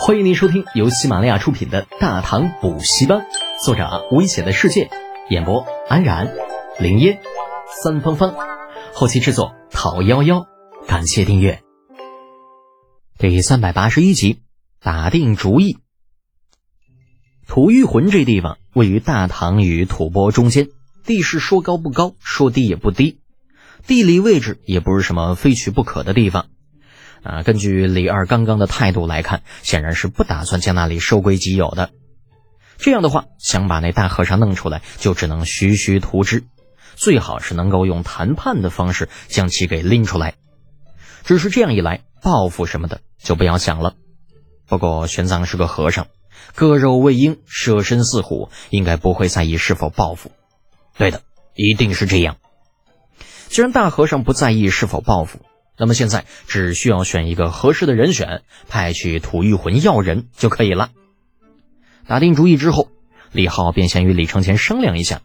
欢迎您收听由喜马拉雅出品的《大唐补习班》，作者危险的世界，演播安然、林烟、三芳芳，后期制作讨幺幺。感谢订阅。第381集，打定主意。吐谷浑这地方位于大唐与吐蕃中间，地势说高不高，说低也不低，地理位置也不是什么非去不可的地方。根据李二刚刚的态度来看，显然是不打算将那里收归己有的。这样的话，想把那大和尚弄出来，就只能徐徐图之，最好是能够用谈判的方式将其给拎出来。只是这样一来，报复什么的就不要想了。不过玄奘是个和尚，割肉喂鹰，舍身饲虎，应该不会在意是否报复。对的，一定是这样。既然大和尚不在意是否报复，那么现在只需要选一个合适的人选，派去吐谷浑要人就可以了。打定主意之后，李浩便先与李承乾商量一下，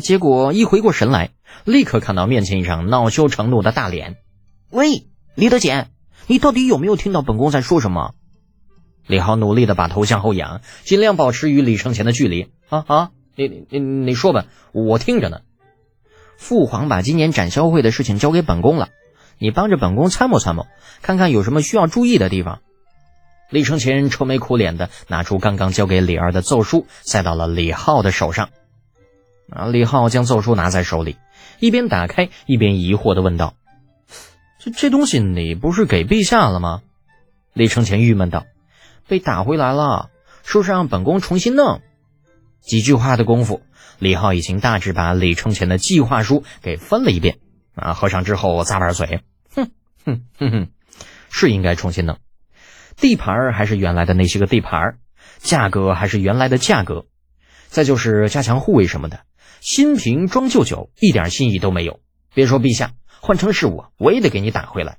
结果一回过神来，立刻看到面前一张恼羞成怒的大脸。喂，李德简，你到底有没有听到本宫在说什么？李浩努力的把头向后仰，尽量保持与李承乾的距离。你说吧，我听着呢。父皇把今年展销会的事情交给本宫了，你帮着本宫参谋参谋，看看有什么需要注意的地方。李承乾愁眉苦脸的拿出刚刚交给李二的奏书，塞到了李浩的手上。李浩将奏书拿在手里，一边打开一边疑惑的问道：这东西你不是给陛下了吗？李承乾郁闷道：被打回来了，说是让本宫重新弄。几句话的功夫，李浩已经大致把李承乾的计划书给翻了一遍。合上之后咂巴嘴，哼，是应该重新弄。地盘还是原来的那些个地盘，价格还是原来的价格，再就是加强护卫什么的，新瓶装旧酒，一点新意都没有。别说陛下，换成是我也得给你打回来。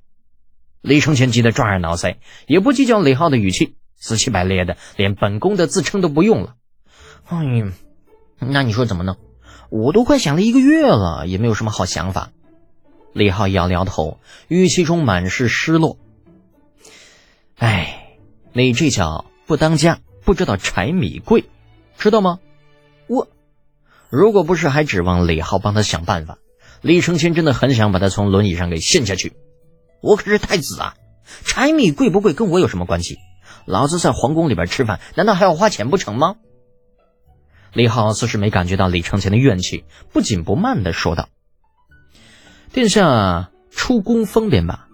李承乾急得抓耳挠腮，也不计较李浩的语气，死气白咧的，连本宫的自称都不用了。那你说怎么弄？我都快想了一个月了，也没有什么好想法。李浩摇摇头，语气中满是失落。你这叫不当家，不知道柴米贵，知道吗？如果不是还指望李浩帮他想办法，李承乾真的很想把他从轮椅上给陷下去。我可是太子啊，柴米贵不贵跟我有什么关系？老子在皇宫里边吃饭，难道还要花钱不成吗？李浩似是没感觉到李承乾的怨气，不紧不慢地说道：殿下出宫方便吧？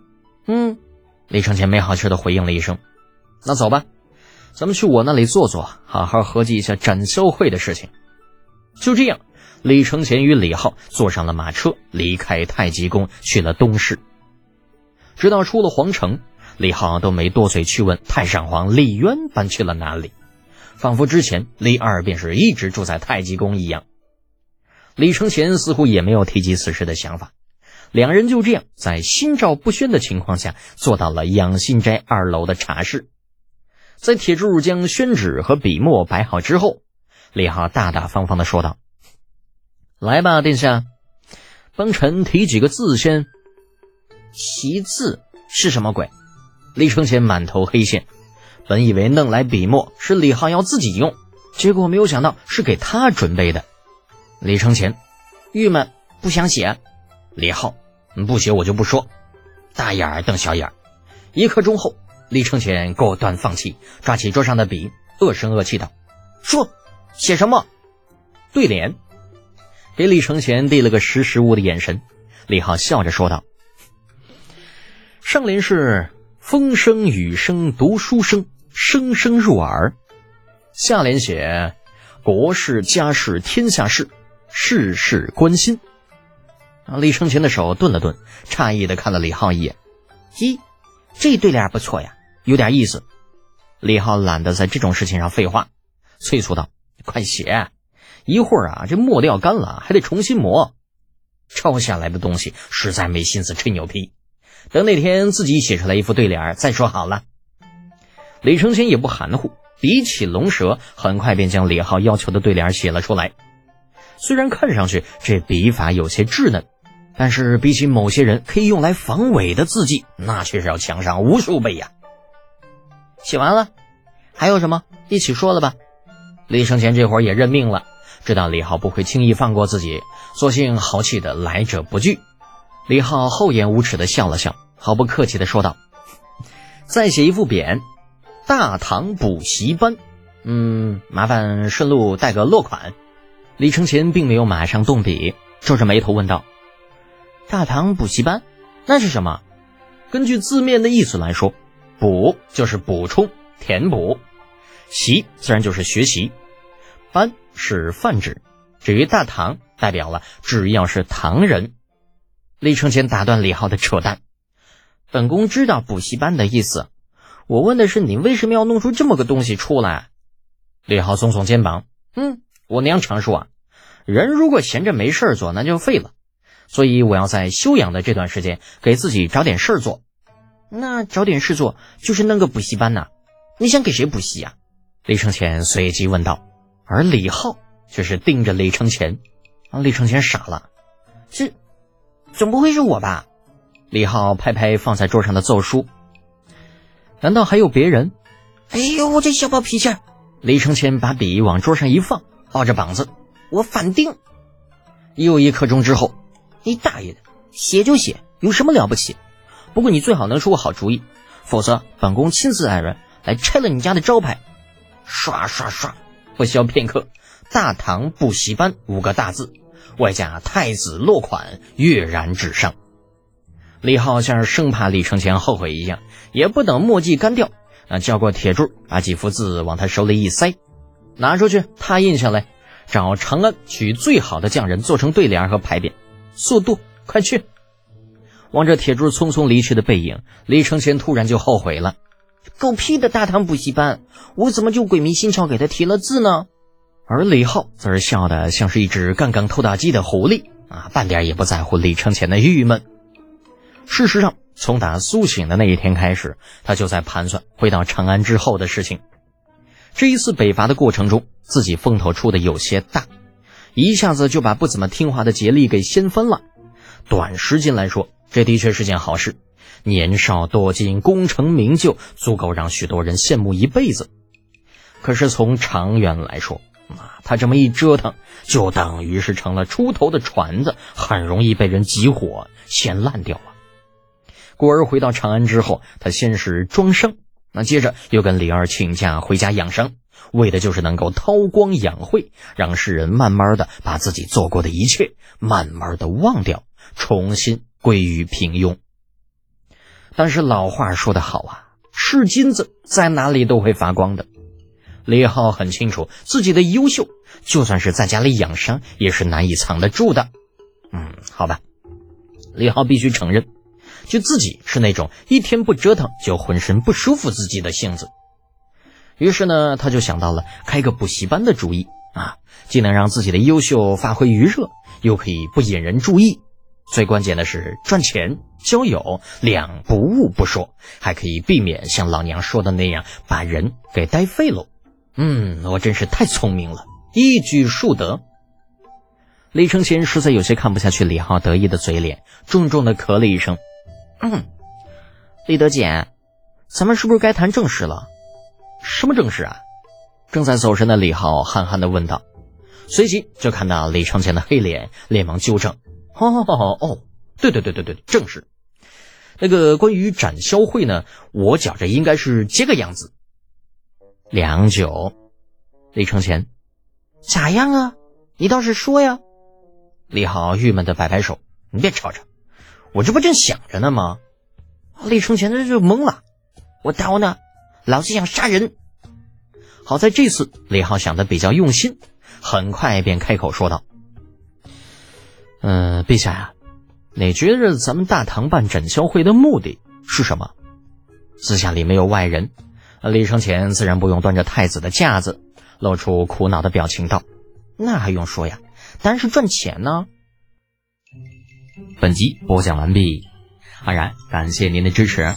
李承乾没好气的回应了一声。那走吧，咱们去我那里坐坐，好好合计一下展销会的事情。就这样，李承乾与李浩坐上了马车，离开太极宫去了东市。直到出了皇城，李浩都没多嘴去问太上皇李渊搬去了哪里，仿佛之前李二便是一直住在太极宫一样。李承乾似乎也没有提及此事的想法，两人就这样在心照不宣的情况下坐到了养心斋2楼的茶室。在铁柱将宣纸和笔墨摆好之后，李浩大大方方地说道：来吧，殿下，帮臣提几个字先。题字是什么鬼？李承乾满头黑线，本以为弄来笔墨是李浩要自己用，结果没有想到是给他准备的。李承乾郁闷，不想写。李浩不写我就不说。大眼儿瞪小眼儿，一刻钟后，李承乾果断放弃，抓起桌上的笔，恶声恶气道：说，写什么？对联。给李承乾递了个识时务的眼神，李浩笑着说道：上联是风声雨声读书声，声声入耳。下联写国事家事天下事，事事关心。李承乾的手顿了顿，诧异地看了李浩一眼：这对联不错呀，有点意思。李浩懒得在这种事情上废话，催促道：快写，一会儿这墨料干了还得重新磨。抄下来的东西实在没心思吹牛皮，等哪天自己写出来一副对联再说好了。李承乾也不含糊，比起龙蛇，很快便将李浩要求的对联写了出来。虽然看上去这笔法有些稚嫩，但是比起某些人可以用来防伪的字迹，那却是要强上无数倍呀。写完了，还有什么？一起说了吧。李承乾这会儿也认命了，知道李浩不会轻易放过自己，索性豪气的来者不拒。李浩厚颜无耻的笑了笑，毫不客气的说道：“再写一副匾，大唐补习班，麻烦顺路带个落款。”李承乾并没有马上动笔，皱着眉头问道：“大唐补习班，那是什么？”根据字面的意思来说，补就是补充、填补，习自然就是学习，班是泛指。至于大唐，代表了只要是唐人。李承乾打断李浩的扯淡：“本宫知道补习班的意思，我问的是你为什么要弄出这么个东西出来？”李浩耸耸肩膀：“我娘常说啊，人如果闲着没事做，那就废了。所以我要在休养的这段时间，给自己找点事做。那找点事做，就是弄个补习班呐。你想给谁补习啊？”李承乾随即问道。而李浩却是盯着李承乾。李承乾傻了：“这总不会是我吧？”李浩拍拍放在桌上的奏书：“难道还有别人？”哎呦，我这小暴脾气！李承乾把笔往桌上一放，抱着膀子：“我反定！”又一刻钟之后，“你大爷的，写就写，有什么了不起？不过你最好能出个好主意，否则本宫亲自派人来拆了你家的招牌！”刷刷刷，不消片刻，大唐补习班五个大字外加太子落款跃然纸上。李浩像是生怕李承乾后悔一样，也不等墨迹干掉，叫过铁柱，把几幅字往他手里一塞：“拿出去，拓印下来，找长安取最好的匠人做成对联和牌匾，速度，快去！”望着铁柱匆匆离去的背影，李承乾突然就后悔了：“狗屁的大唐补习班，我怎么就鬼迷心窍给他提了字呢？”而李浩则是笑得像是一只刚刚偷大鸡的狐狸，半点也不在乎李承乾的郁闷。事实上，从打苏醒的那一天开始，他就在盘算回到长安之后的事情。这一次北伐的过程中，自己风头出的有些大，一下子就把不怎么听话的竭力给掀翻了。短时间来说，这的确是件好事，年少多金，功成名就，足够让许多人羡慕一辈子。可是从长远来说，他这么一折腾，就等于是成了出头的船子，很容易被人集火掀烂掉了。故而回到长安之后，他先是装伤，接着又跟李二请假回家养伤，为的就是能够韬光养晦，让世人慢慢的把自己做过的一切慢慢的忘掉，重新归于平庸。但是老话说得好啊，是金子在哪里都会发光的。李浩很清楚自己的优秀，就算是在家里养伤也是难以藏得住的。好吧，李浩必须承认，就自己是那种一天不折腾就浑身不舒服自己的性子。于是呢，他就想到了开个补习班的主意啊，既能让自己的优秀发挥余热，又可以不引人注意，最关键的是赚钱、交友两不误不说，还可以避免像老娘说的那样把人给带废喽。我真是太聪明了，一举数得。李承乾实在有些看不下去李浩得意的嘴脸，重重的咳了一声：“李德姐，咱们是不是该谈正事了？”“什么正事啊？”正在走神的李浩憨憨的问道，随即就看到李承乾的黑脸，连忙纠正：“对，正事。那个关于展销会呢，我觉着应该是这个样子。”良久，李承乾：“咋样啊？你倒是说呀。”李浩郁闷的摆摆手：“你别吵吵，我这不正想着呢吗？”李承乾这就懵了：“我刀呢？老子想杀人！”好在这次李浩想的比较用心，很快便开口说道：“陛下呀，你觉得咱们大唐办展销会的目的是什么？”私下里没有外人，李承乾自然不用端着太子的架子，露出苦恼的表情道：“那还用说呀，当然是赚钱呢。”本集播讲完毕，安然感谢您的支持。